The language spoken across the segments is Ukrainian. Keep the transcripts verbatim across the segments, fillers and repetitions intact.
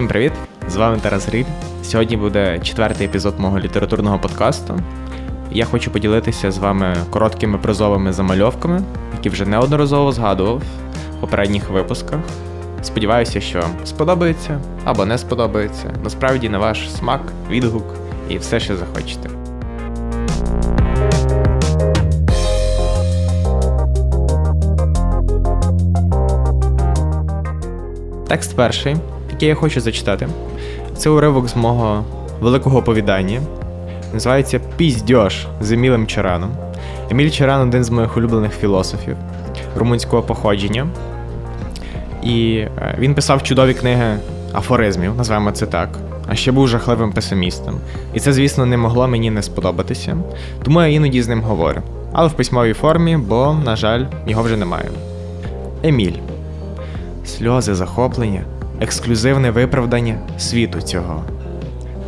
Всім привіт! З вами Тарас Ріль. Сьогодні буде четвертий епізод мого літературного подкасту. Я хочу поділитися з вами короткими прозовими замальовками, які вже неодноразово згадував в попередніх випусках. Сподіваюся, що сподобається або не сподобається. Насправді на ваш смак, відгук і все, що захочете. Текст перший, який я хочу зачитати, це уривок з мого великого оповідання. Називається «Піздьош» з Емілем Чораном. Еміль Чоран – один з моїх улюблених філософів румунського походження. І він писав чудові книги афоризмів, називаємо це так, а ще був жахливим песимістом. І це, звісно, не могло мені не сподобатися, тому я іноді з ним говорю. Але в письмовій формі, бо, на жаль, його вже немає. Еміль. Сльози, захоплення, ексклюзивне виправдання світу цього.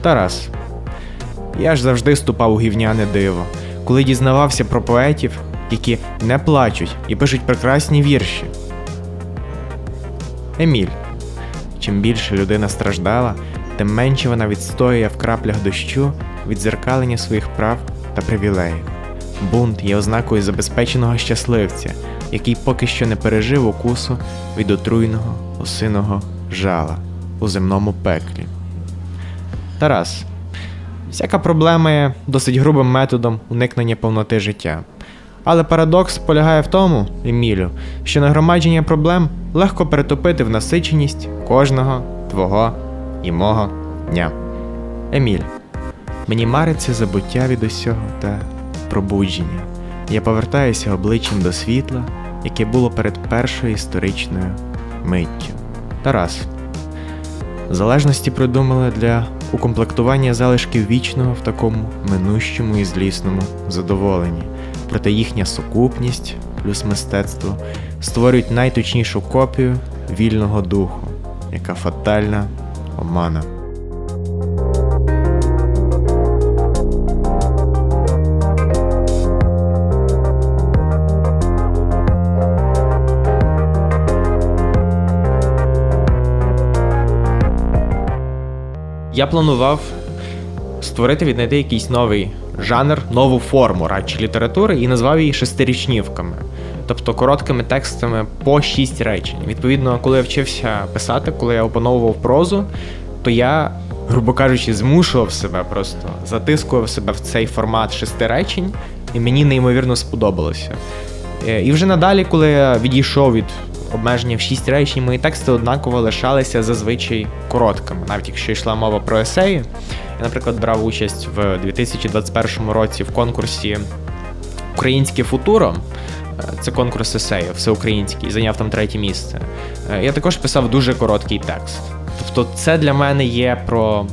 Тарас. Я ж завжди ступав у гівняне диво, коли дізнавався про поетів, які не плачуть і пишуть прекрасні вірші. Еміль. Чим більше людина страждала, тим менше вона відстоює в краплях дощу віддзеркалення своїх прав та привілеїв. Бунт є ознакою забезпеченого щасливця, який поки що не пережив укусу від отруйного осиного жала у земному пеклі. Тарас. Всяка проблема є досить грубим методом уникнення повноти життя. Але парадокс полягає в тому, Емілю, що нагромадження проблем легко перетопити в насиченість кожного твого і мого дня. Еміль. Мені мариться забуття від усього та пробудження. Я повертаюся обличчям до світла, яке було перед першою історичною миттю. Тарас. Залежності придумали для укомплектування залишків вічного в такому минущому і злісному задоволенні. Проте їхня сукупність плюс мистецтво створюють найточнішу копію вільного духу, яка фатальна омана. Я планував створити, віднайти якийсь новий жанр, нову форму радше літератури і назвав її шестирічнівками, тобто короткими текстами по шість речень. Відповідно, коли я вчився писати, коли я опановував прозу, то я, грубо кажучи, змушував себе просто, затискував себе в цей формат шести речень, і мені неймовірно сподобалося. І вже надалі, коли я відійшов від обмеження в шість речень, мої тексти однаково лишалися зазвичай короткими. Навіть якщо йшла мова про есеї, я, наприклад, брав участь в дві тисячі двадцять першому році в конкурсі «Українське футуро», це конкурс есеїв всеукраїнський, зайняв там третє місце. Я також писав дуже короткий текст. Тобто це для мене є про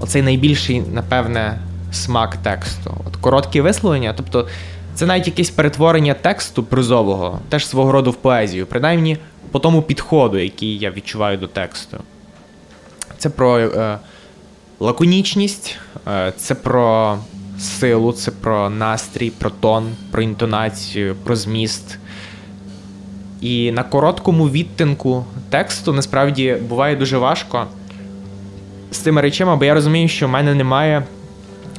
оцей найбільший, напевне, смак тексту. От короткі висловлення, тобто це навіть якесь перетворення тексту прозового, теж свого роду в поезію, принаймні по тому підходу, який я відчуваю до тексту. Це про е, лаконічність, е, це про силу, це про настрій, про тон, про інтонацію, про зміст. І на короткому відтинку тексту насправді буває дуже важко з цими речами, бо я розумію, що в мене немає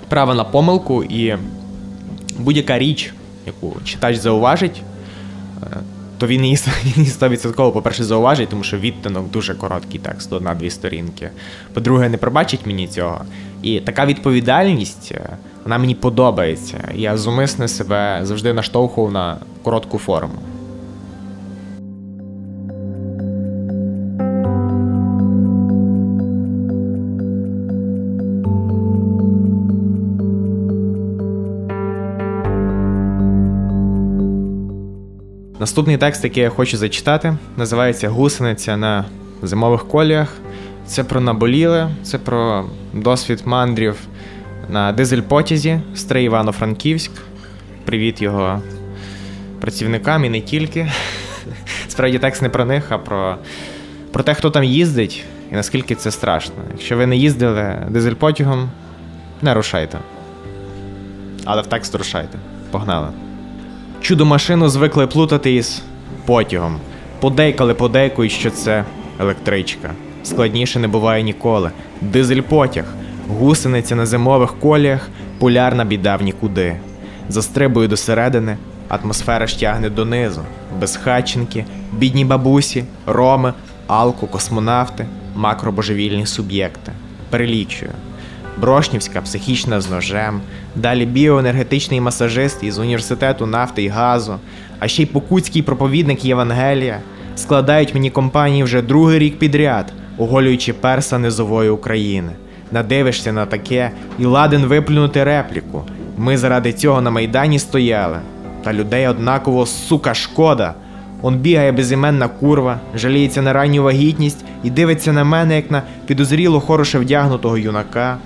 права на помилку і будь-яка річ, яку читач зауважить, то він її сто відсотків, по-перше, зауважить, тому що відтинок дуже короткий текст, одна-дві сторінки. По-друге, не пробачить мені цього. І така відповідальність, вона мені подобається. Я зумисне себе завжди наштовхував на коротку форму. Наступний текст, який я хочу зачитати, називається «Гусениця на зимових коліях». Це про наболіле, це про досвід мандрів на дизель-потязі Стрий Івано-Франківськ. Привіт його працівникам і не тільки. Справді текст не про них, а про, про те, хто там їздить і наскільки це страшно. Якщо ви не їздили дизель-потягом, не рушайте. Але в текст рушайте. Погнали. Чудо-машину звикли плутати із потягом. Подейкали-подейкують, що це електричка. Складніше не буває ніколи. Дизель-потяг, гусениця на зимових коліях, полярна біда в нікуди. Застрибую досередини, атмосфера ж тягне донизу. Безхатченки, бідні бабусі, роми, алко, космонавти, макробожевільні суб'єкти. Перелічую. Брошнівська, психічна з ножем, далі біоенергетичний масажист із університету нафти і газу, а ще й покутський проповідник Євангелія. Складають мені компанії вже другий рік підряд, оголюючи перса низової України. Надивишся на таке і ладен виплюнути репліку. Ми заради цього на Майдані стояли. Та людей однаково, сука, шкода. Он бігає безіменна курва, жаліється на ранню вагітність і дивиться на мене, як на підозріло хороше вдягнутого юнака.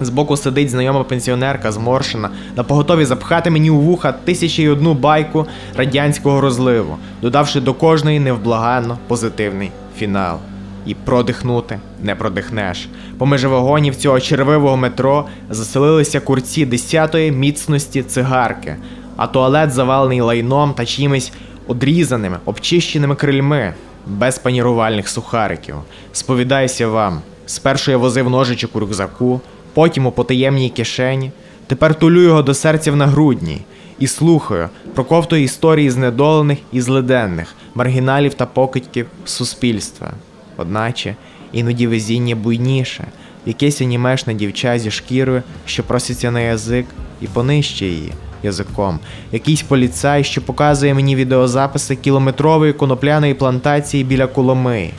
Збоку сидить знайома пенсіонерка, зморшена, на поготові запхати мені у вуха тисячі й одну байку радянського розливу, додавши до кожної невблаганно позитивний фінал. І продихнути не продихнеш. Поміж вагонів цього червивого метро заселилися курці десятої міцності цигарки, а туалет завалений лайном та чимось одрізаними, обчищеними крильми, без панірувальних сухариків. Сповідаюся вам, спершу я возив ножичок у рюкзаку, потім у потаємній кишені, тепер тулю його до серця в нагрудній і слухаю, проковтую історії знедолених і злиденних, маргіналів та покидьків суспільства. Одначе, іноді везіння буйніше, якесь анімешне дівча зі шкірою, що проситься на язик і понищує її язиком, якийсь поліцай, що показує мені відеозаписи кілометрової конопляної плантації біля Коломиї.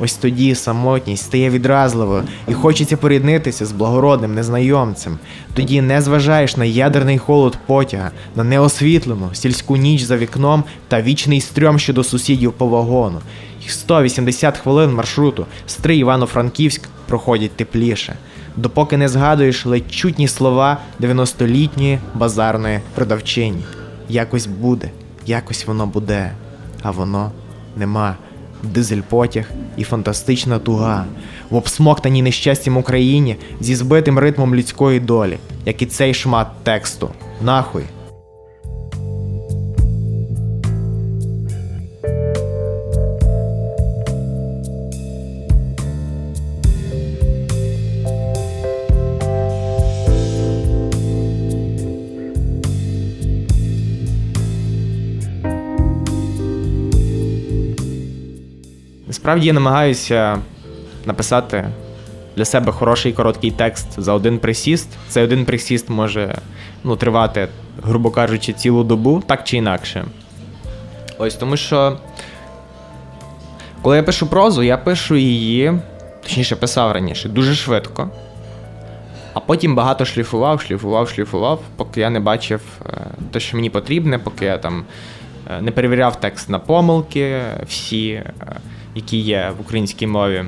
Ось тоді самотність стає відразливою і хочеться поріднитися з благородним незнайомцем. Тоді не зважаєш на ядерний холод потяга, на неосвітлену сільську ніч за вікном та вічний стрьом щодо сусідів по вагону. Їх сто вісімдесят хвилин маршруту Стрий Івано-Франківськ проходять тепліше, допоки не згадуєш ледь чутні слова дев'яностолітньої базарної продавчині. Якось буде, якось воно буде, а воно нема. Дизель-потяг і фантастична туга в обсмоктаній нещастям Україні зі збитим ритмом людської долі, як і цей шмат тексту. Нахуй. Насправді я намагаюся написати для себе хороший короткий текст за один присіст. Цей один присіст може ну, тривати, грубо кажучи, цілу добу, так чи інакше. Ось тому що, коли я пишу прозу, я пишу її, точніше писав раніше, дуже швидко. А потім багато шліфував, шліфував, шліфував, поки я не бачив те, що мені потрібне, поки я там не перевіряв текст на помилки, всі... які є в українській мові,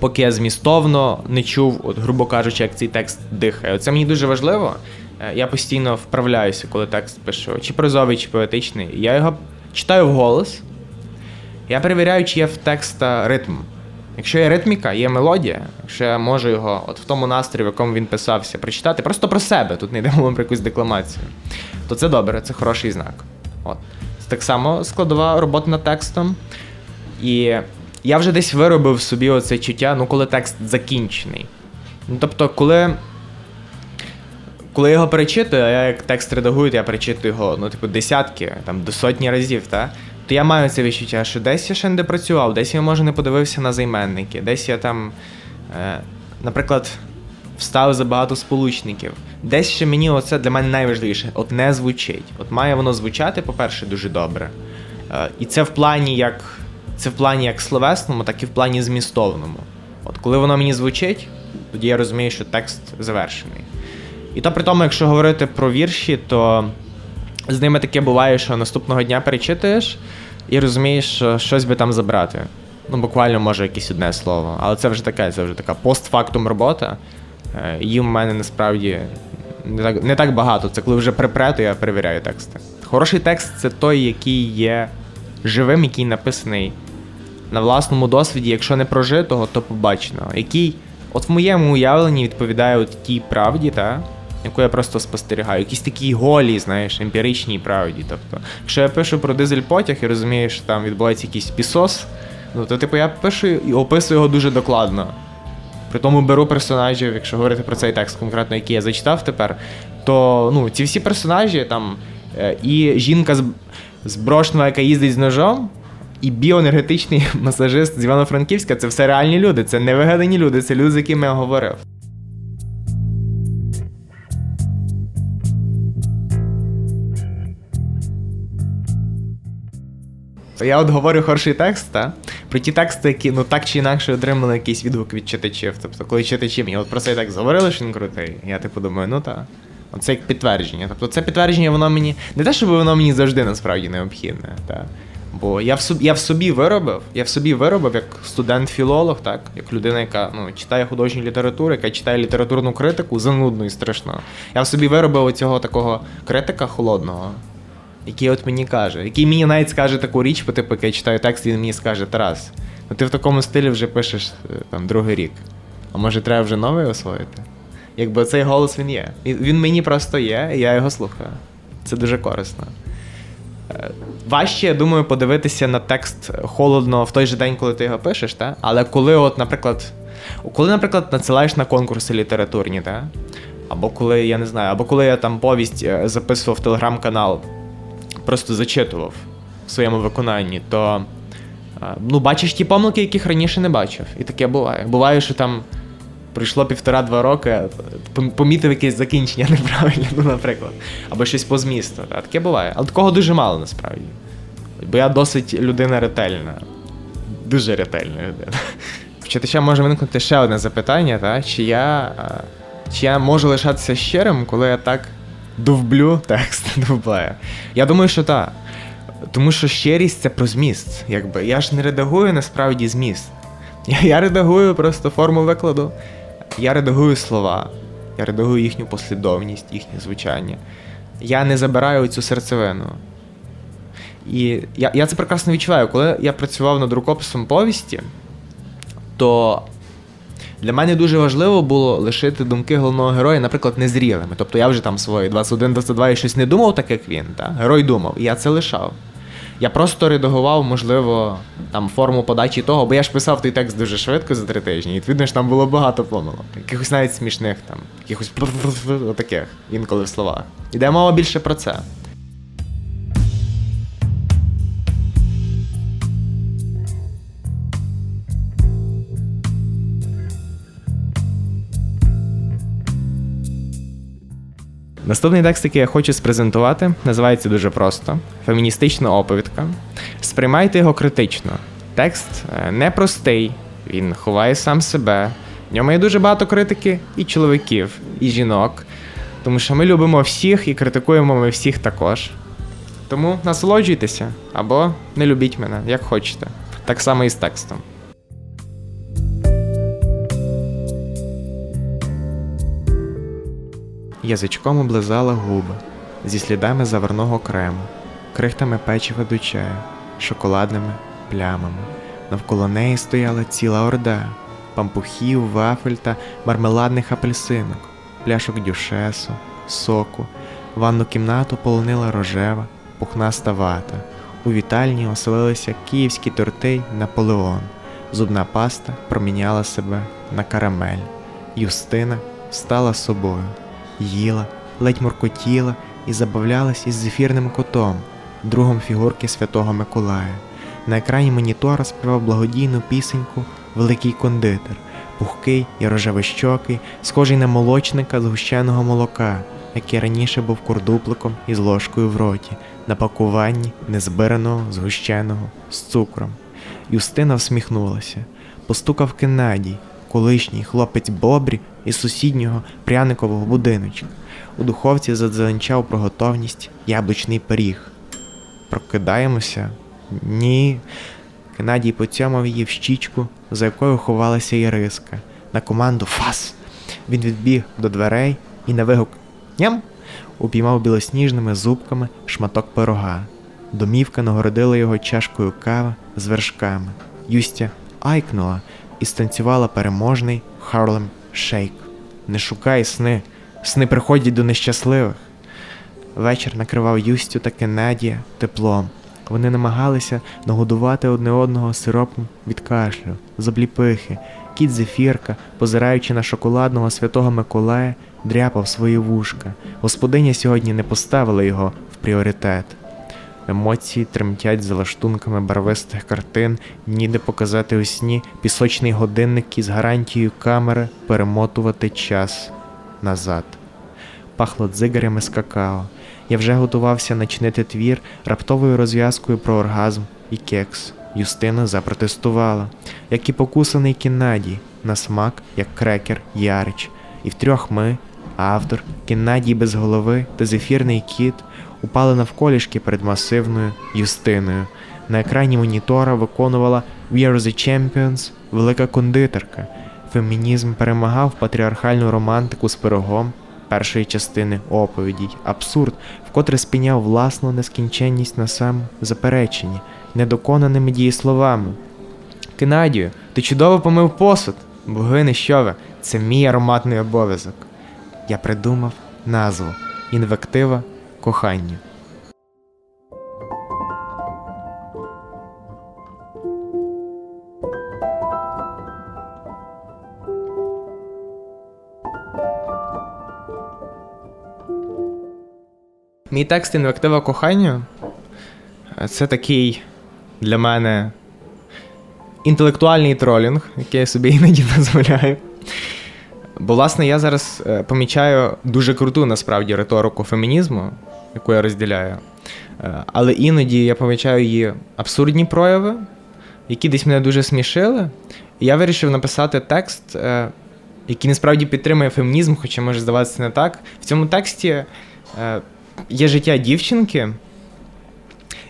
поки я змістовно не чув, от, грубо кажучи, як цей текст дихає. Це мені дуже важливо. Я постійно вправляюся, коли текст пишу, чи прозовий, чи поетичний. Я його читаю вголос, я перевіряю, чи є в текста ритм. Якщо є ритміка, є мелодія, якщо я можу його от в тому настрої, в якому він писався, прочитати, просто про себе, тут не йдемо про якусь декламацію, то це добре, це хороший знак. От. Це так само складова робота над текстом. І я вже десь виробив собі оце чуття, ну, коли текст закінчений. Ну, тобто, коли, коли я його перечитую, а я як текст редагую, то я перечитую його, ну, типу, десятки, там, до сотні разів, та? То я маю це відчуття, що десь я ще не допрацював, десь я, може, не подивився на займенники, десь я там, е, наприклад, вставив забагато сполучників. Десь ще мені оце для мене найважливіше, от не звучить. От має воно звучати, по-перше, дуже добре. Е, і це в плані, як... Це в плані як словесному, так і в плані змістовному. От коли воно мені звучить, тоді я розумію, що текст завершений. І то при тому, якщо говорити про вірші, то з ними таке буває, що наступного дня перечитуєш і розумієш, що щось би там забрати. Ну, буквально, може, якесь одне слово. Але це вже таке, це вже така постфактум робота. Її в мене, насправді, не так, не так багато. Це коли вже припре, то я перевіряю тексти. Хороший текст – це той, який є живим, який написаний на власному досвіді, якщо не прожитого, то побаченого, який от в моєму уявленні відповідає от тій правді, та, яку я просто спостерігаю, якісь такі голі, знаєш, емпіричній правді. Тобто, якщо я пишу про дизель-потяг і розумію, що там відбувається якийсь пісос, Ну, то, типу, я пишу і описую його дуже докладно. Притому беру персонажів, якщо говорити про цей текст конкретно, який я зачитав тепер, то, ну, ці всі персонажі, там, і жінка з, з Брошнева, яка їздить з ножом, і біоенергетичний масажист з Івано-Франківська, це все реальні люди, це не вигадані люди, це люди, з якими я говорив. Я от говорю хороший текст, та? Про ті тексти, які, ну, так чи інакше отримали якийсь відгук від читачів. Тобто, коли читачі мені от про цей текст говорили, що він крутий, я типу думаю, ну та. Оце як підтвердження. Тобто це підтвердження, воно мені, не те, щоб воно мені завжди насправді необхідне, та? Бо я в собі, я в собі виробив, я в собі виробив як студент-філолог, так, як людина, яка, ну, читає художню літературу, яка читає літературну критику, занудну і страшно. Я в собі виробив оцього такого критика холодного, який от мені каже, який мені навіть скаже таку річ, по типу, як я читаю текст, він мені скаже: Тарас, ну ти в такому стилі вже пишеш там другий рік, а може треба вже новий освоїти? Якби цей голос він є. Він мені просто є, і я його слухаю. Це дуже корисно. Важче, я думаю, подивитися на текст холодно в той же день, коли ти його пишеш, та? Але коли, от, наприклад, коли, наприклад, надсилаєш на конкурси літературні, та? Або коли, я не знаю, або коли я там повість записував в телеграм-канал, просто зачитував в своєму виконанні, то, ну, бачиш ті помилки, яких раніше не бачив. І таке буває. Буває, що там пройшло півтора-два роки, помітив якесь закінчення неправильне, ну, наприклад, або щось по змісту. А таке буває. Але такого дуже мало, насправді. Бо я досить людина ретельна. Дуже ретельна людина. В читача може виникнути ще одне запитання, та? Чи я, чи я можу лишатися щирим, коли я так довблю текст, довбаю. Я думаю, що так. Тому що щирість — це про зміст. Якби. Я ж не редагую, насправді, зміст. Я, я редагую просто форму викладу. Я редагую слова. Я редагую їхню послідовність, їхнє звучання. Я не забираю цю серцевину. І я, я це прекрасно відчуваю. Коли я працював над рукописом повісті, то для мене дуже важливо було лишити думки головного героя, наприклад, незрілими. Тобто я вже там свої двадцять один двадцять два і щось не думав так, як він. Та? Герой думав, і я це лишав. Я просто редагував, можливо, там форму подачі того, бо я ж писав той текст дуже швидко за три тижні, і відповідно ж там було багато помилок. Якихось навіть смішних там, якихось отаких, інколи в словах. Іде мова більше про це. Наступний текст, який я хочу спрезентувати, називається дуже просто «Феміністична оповідка». Сприймайте його критично. Текст непростий, він ховає сам себе. В ньому є дуже багато критики і чоловіків, і жінок. Тому що ми любимо всіх і критикуємо ми всіх також. Тому насолоджуйтеся або не любіть мене, як хочете. Так само і з текстом. Язичком облизала губи, зі слідами заварного крему, крихтами печива до чаю, шоколадними плямами. Навколо неї стояла ціла орда пампухів, вафель та мармеладних апельсинок, пляшок дюшесу, соку. Ванну кімнату полонила рожева, пухнаста вата. У вітальні оселилися київські торти й Наполеон. Зубна паста проміняла себе на карамель. Юстина стала собою. Їла, ледь муркотіла і забавлялась із зефірним котом, другом фігурки Святого Миколая. На екрані монітора співав благодійну пісеньку «Великий кондитер», пухкий і рожевищокий, схожий на молочника з гущеного молока, який раніше був курдупликом із ложкою в роті, на пакуванні незбираного згущеного з цукром. Юстина всміхнулася. Постукав Геннадій, колишній хлопець Бобрі із сусіднього пряникового будиночка. У духовці задзеленчав про готовність яблучний пиріг. Прокидаємося? Ні. Геннадій поцьомав її в щічку, за якою ховалася іриска. На команду «Фас!» він відбіг до дверей і на вигук «Ням!» упіймав білосніжними зубками шматок пирога. Домівка нагородила його чашкою кави з вершками. Юстя айкнула і станцювала переможний «Харлем Шейк». Не шукай сни. Сни приходять до нещасливих. Вечір накривав Юстю та Геннадія теплом. вони намагалися нагодувати одне одного сиропом від кашлю, з обліпихи. Кіт Зефірка, позираючи на шоколадного святого Миколая, дряпав свої вушка. Господиня сьогодні не поставила його в пріоритет. Емоції тремтять за лаштунками барвистих картин, ніде показати у сні пісочний годинник із гарантією камери перемотувати час назад. Пахло дзигарями з какао. Я вже готувався начинити твір раптовою розв'язкою про оргазм і кекс. Юстина запротестувала. Як і покусаний Кеннадій, на смак, як крекер Ярич. І втрьох ми, автор, Кеннадій без голови та зефірний кіт, упали навколішки перед масивною Юстиною. На екрані монітора виконувала «We are the champions» велика кондитерка. Фемінізм перемагав патріархальну романтику з пирогом першої частини оповіді. Абсурд, вкотре спіняв власну нескінченність на сам запереченні, недоконаними дієсловами. «Кеннадію, ти чудово помив посуд!» «Богине, що ви! Це мій ароматний обов'язок!» Я придумав назву «Інвектива кохання». Мій текст «Інвектива кохання» – це такий для мене інтелектуальний тролінг, який я собі іноді дозволяю. Бо, власне, я зараз помічаю дуже круту, насправді, риторику фемінізму, яку я розділяю. Але іноді я помічаю її абсурдні прояви, які десь мене дуже смішили. І я вирішив написати текст, який, насправді, підтримує фемінізм, хоча може здаватися не так. В цьому тексті є життя дівчинки,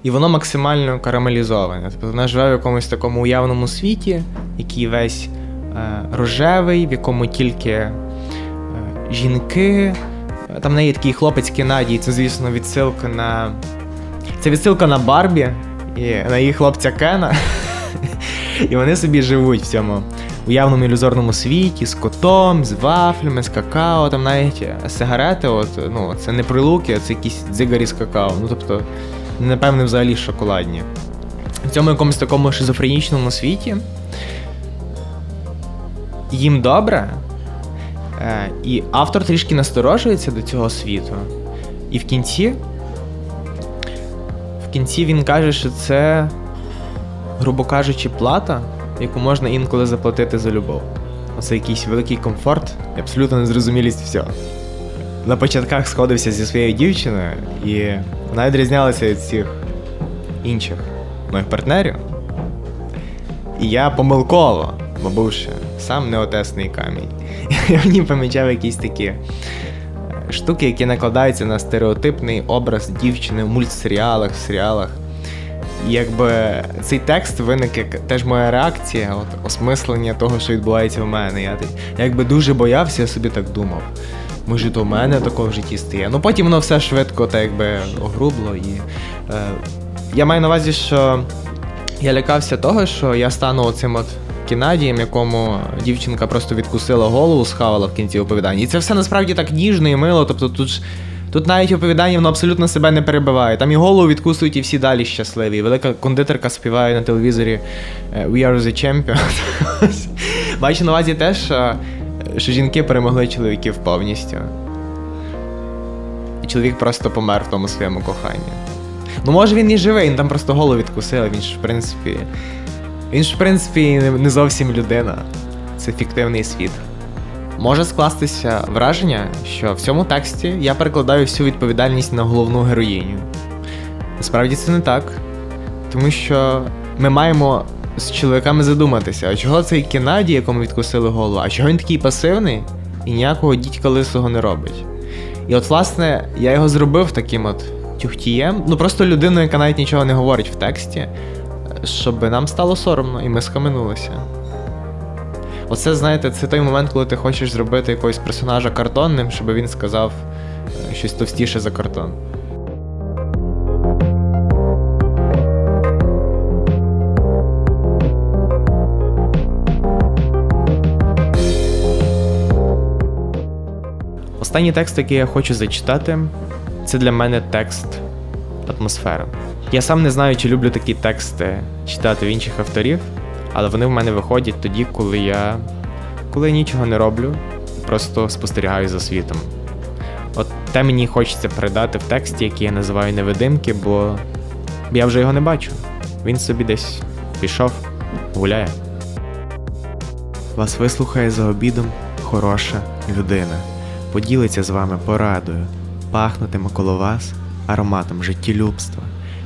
і воно максимально карамелізоване. Тобто вона живе в якомусь такому уявному світі, який весь е, рожевий, в якому тільки е, жінки. Там в неї такий хлопець Кеннадій, це, звісно, відсилка на... Це відсилка на Барбі і на її хлопця Кена. І вони собі живуть в цьому уявному ілюзорному світі з котом, з вафлями, з какао, там навіть сигарети, от, ну, це не прилуки, це якісь дзигарі з какао. Ну, тобто, напевне, взагалі шоколадні. В цьому якомусь такому шизофренічному світі їм добре, і автор трішки насторожується до цього світу. І в кінці, в кінці він каже, що це, грубо кажучи, плата, яку можна інколи заплатити за любов. Оце якийсь великий комфорт і абсолютно незрозумілість всього. На початках сходився зі своєю дівчиною, і вона відрізнялася від всіх інших моїх партнерів. І я помилково, бо був ще сам неотесний камінь, я в ній помічав якісь такі штуки, які накладаються на стереотипний образ дівчини в мультсеріалах, в серіалах. І якби цей текст виник як теж моя реакція, от, осмислення того, що відбувається в мене. Я, я якби дуже боявся, я собі так думав. Може, то в мене такого в житті стає. Ну потім воно все швидко так якби огрубло. І, е, я маю на увазі, що я лякався того, що я стану оцим от Кеннадієм, якому дівчинка просто відкусила голову, схавала в кінці оповідання. І це все насправді так ніжно і мило, тобто тут ж... Тут навіть оповідання воно абсолютно себе не перебиває. Там і голову відкусують, і всі далі щасливі. І велика кондитерка співає на телевізорі «We are the champions». Бачу на увазі те, що, що жінки перемогли чоловіків повністю. І чоловік просто помер в тому своєму коханні. Ну, може, він і живий, він там просто голову відкусив. Він ж, в принципі, він ж, в принципі, не зовсім людина. Це фіктивний світ. Може скластися враження, що в цьому тексті я перекладаю всю відповідальність на головну героїню. Насправді це не так, тому що ми маємо з чоловіками задуматися, а чого цей Кеннадій, якому відкусили голову, а чого він такий пасивний і ніякого дідька лисого не робить. І от, власне, я його зробив таким от тюхтієм, ну просто людиною, яка навіть нічого не говорить в тексті, щоб нам стало соромно і ми схаменулися. Оце, знаєте, це той момент, коли ти хочеш зробити якогось персонажа картонним, щоб він сказав щось товстіше за картон. Останній текст, який я хочу зачитати, це для мене текст атмосферу. Я сам не знаю, чи люблю такі тексти читати в інших авторів, але вони в мене виходять тоді, коли я, коли я нічого не роблю, просто спостерігаю за світом. От те мені хочеться передати в тексті, який я називаю «Невидимки», бо я вже його не бачу. Він собі десь пішов, гуляє. Вас вислухає за обідом хороша людина. Поділиться з вами порадою, пахнутиме коло вас ароматом життєлюбства,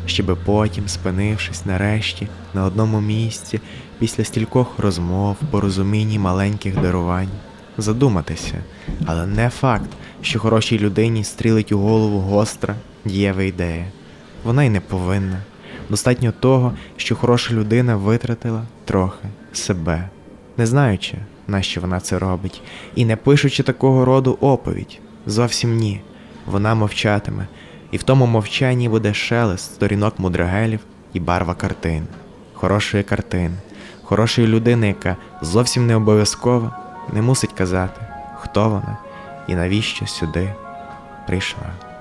щоби потім, спинившись нарешті, на одному місці, після стількох розмов, порозумінь і маленьких дарувань, задуматися. Але не факт, що хорошій людині стрілить у голову гостра, дієва ідея. Вона й не повинна. Достатньо того, що хороша людина витратила трохи себе, не знаючи, нащо вона це робить, і не пишучи такого роду оповідь. Зовсім ні. Вона мовчатиме, і в тому мовчанні буде шелест сторінок мудрагелів і барва картин. Хорошої картин, хорошої людини, яка зовсім не обов'язково не мусить казати, хто вона і навіщо сюди прийшла.